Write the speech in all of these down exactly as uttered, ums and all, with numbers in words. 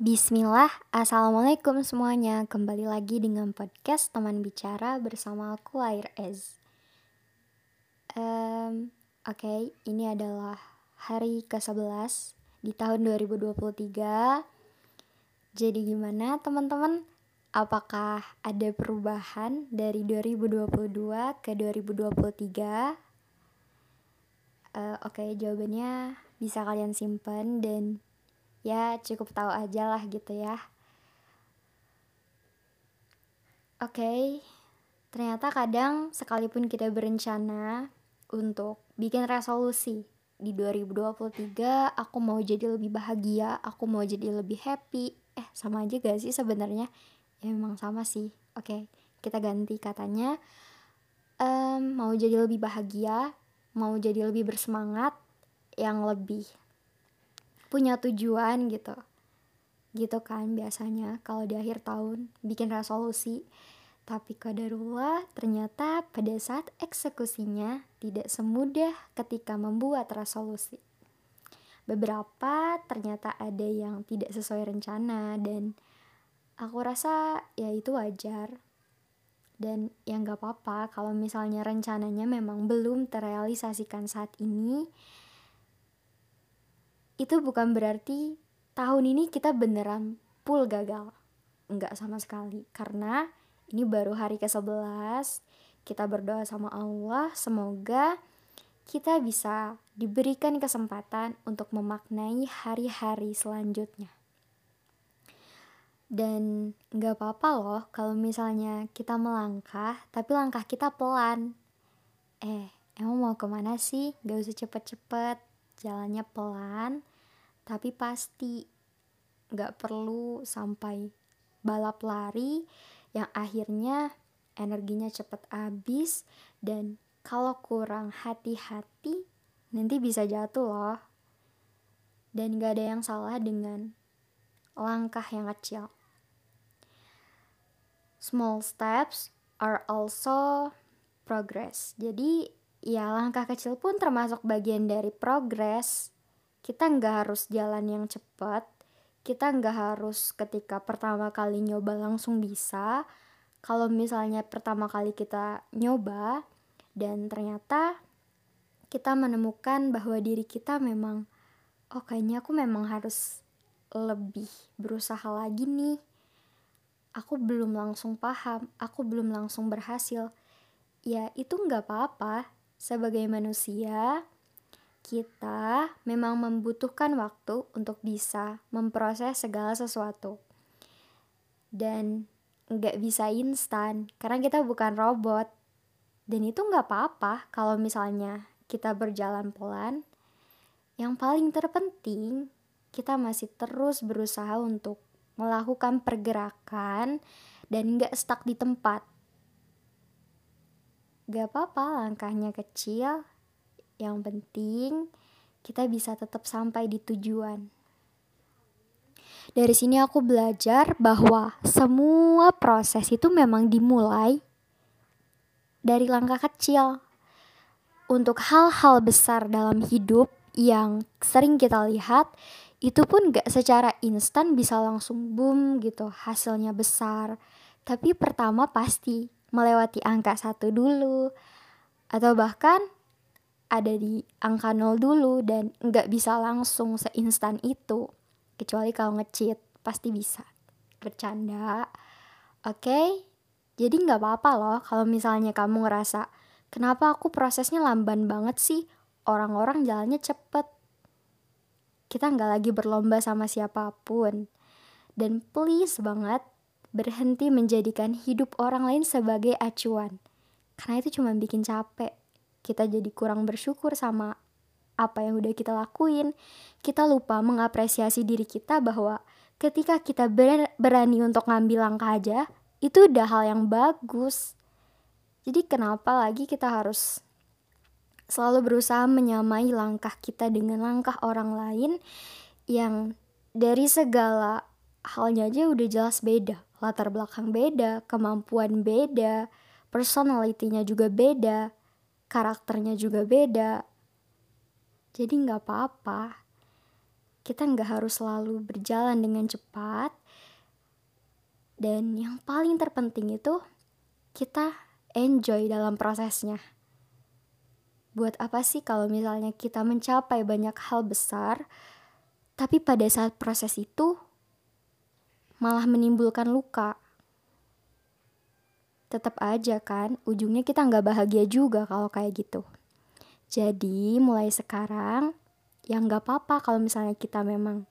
Bismillah, Assalamualaikum semuanya. Kembali lagi dengan podcast Teman Bicara bersama aku Air Ez. um, Oke, okay, ini adalah hari kesebelas di tahun dua ribu dua puluh tiga. Jadi gimana teman-teman? Apakah ada perubahan dari dua ribu dua puluh dua ke dua ribu dua puluh tiga? Uh, Oke, okay, jawabannya bisa kalian simpen dan ya cukup tahu aja lah gitu ya. Oke, okay. Ternyata kadang sekalipun kita berencana untuk bikin resolusi di dua ribu dua puluh tiga, aku mau jadi lebih bahagia, aku mau jadi lebih happy. Eh sama aja gak sih sebenarnya? Ya memang sama sih. Oke, okay. Kita ganti katanya. Um, mau jadi lebih bahagia, mau jadi lebih bersemangat, yang lebih punya tujuan gitu gitu kan biasanya kalau di akhir tahun bikin resolusi. Tapi qadarullah ternyata pada saat eksekusinya tidak semudah ketika membuat resolusi. Beberapa ternyata ada yang tidak sesuai rencana dan aku rasa ya itu wajar, dan ya nggak apa-apa kalau misalnya rencananya memang belum terrealisasikan saat ini. Itu bukan berarti tahun ini kita beneran full gagal. Enggak sama sekali. Karena ini baru hari kesebelas. Kita berdoa sama Allah. Semoga kita bisa diberikan kesempatan untuk memaknai hari-hari selanjutnya. Dan enggak apa-apa loh kalau misalnya kita melangkah, tapi langkah kita pelan. Eh, emang mau kemana sih? Gak usah cepet-cepet. Jalannya pelan. Tapi pasti gak perlu sampai balap lari yang akhirnya energinya cepat habis. Dan kalau kurang hati-hati nanti bisa jatuh loh. Dan gak ada yang salah dengan langkah yang kecil. Small steps are also progress. Jadi ya langkah kecil pun termasuk bagian dari progress. Kita nggak harus jalan yang cepat, kita nggak harus ketika pertama kali nyoba langsung bisa. Kalau misalnya pertama kali kita nyoba dan ternyata kita menemukan bahwa diri kita memang, oh kayaknya aku memang harus lebih berusaha lagi nih. Aku belum langsung paham, aku belum langsung berhasil. Ya itu nggak apa-apa. Sebagai manusia, kita memang membutuhkan waktu untuk bisa memproses segala sesuatu. Dan gak bisa instan, karena kita bukan robot. Dan itu gak apa-apa kalau misalnya kita berjalan pelan. Yang paling terpenting, kita masih terus berusaha untuk melakukan pergerakan dan gak stuck di tempat. Gak apa-apa langkahnya kecil. Yang penting kita bisa tetap sampai di tujuan. Dari sini aku belajar bahwa semua proses itu memang dimulai dari langkah kecil. Untuk hal-hal besar dalam hidup yang sering kita lihat, itu pun gak secara instan bisa langsung boom gitu, hasilnya besar. Tapi pertama pasti melewati angka satu dulu, atau bahkan ada di angka nol dulu, dan gak bisa langsung seinstan itu. Kecuali kalau nge-cheat, pasti bisa. Bercanda. Oke, okay? Jadi gak apa-apa loh kalau misalnya kamu ngerasa, kenapa aku prosesnya lamban banget sih? Orang-orang jalannya cepet. Kita gak lagi berlomba sama siapapun. Dan please banget, berhenti menjadikan hidup orang lain sebagai acuan. Karena itu cuma bikin capek. Kita jadi kurang bersyukur sama apa yang udah kita lakuin. Kita lupa mengapresiasi diri kita bahwa ketika kita berani untuk ngambil langkah aja, itu udah hal yang bagus. Jadi kenapa lagi kita harus selalu berusaha menyamai langkah kita dengan langkah orang lain, yang dari segala halnya aja udah jelas beda. Latar belakang beda, kemampuan beda, personalitinya juga beda, karakternya juga beda. Jadi gak apa-apa. kita nggak harus selalu berjalan dengan cepat. Dan yang paling terpenting itu kita enjoy dalam prosesnya. Buat apa sih kalau misalnya kita mencapai banyak hal besar, tapi pada saat proses itu malah menimbulkan luka? Tetap aja kan, ujungnya kita nggak bahagia juga kalau kayak gitu. Jadi mulai sekarang, ya nggak apa-apa kalau misalnya kita memang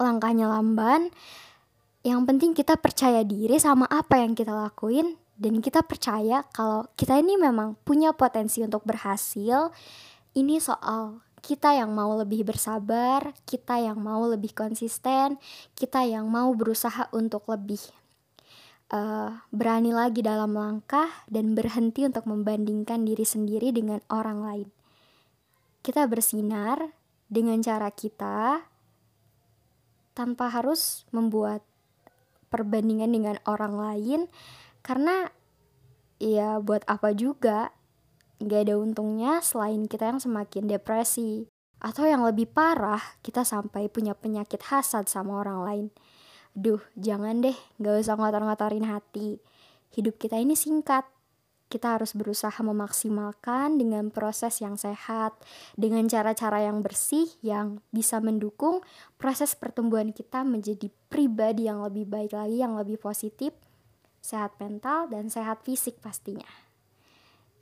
langkahnya lamban. Yang penting kita percaya diri sama apa yang kita lakuin. Dan kita percaya kalau kita ini memang punya potensi untuk berhasil. Ini soal kita yang mau lebih bersabar, kita yang mau lebih konsisten, kita yang mau berusaha untuk lebih Uh, berani lagi dalam langkah dan berhenti untuk membandingkan diri sendiri dengan orang lain. Kita bersinar dengan cara kita tanpa harus membuat perbandingan dengan orang lain, karena ya buat apa juga, gak ada untungnya selain kita yang semakin depresi atau yang lebih parah kita sampai punya penyakit hasad sama orang lain. Duh, jangan deh, gak usah ngotor-ngotorin hati. Hidup kita ini singkat. Kita harus berusaha memaksimalkan dengan proses yang sehat, dengan cara-cara yang bersih, yang bisa mendukung proses pertumbuhan kita menjadi pribadi yang lebih baik lagi, yang lebih positif, sehat mental, dan sehat fisik pastinya.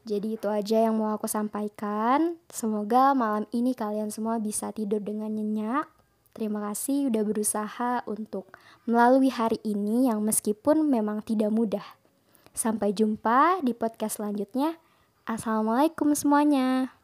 Jadi itu aja yang mau aku sampaikan. Semoga malam ini kalian semua bisa tidur dengan nyenyak. Terima kasih udah berusaha untuk melalui hari ini yang meskipun memang tidak mudah. Sampai jumpa di podcast selanjutnya. Assalamualaikum semuanya.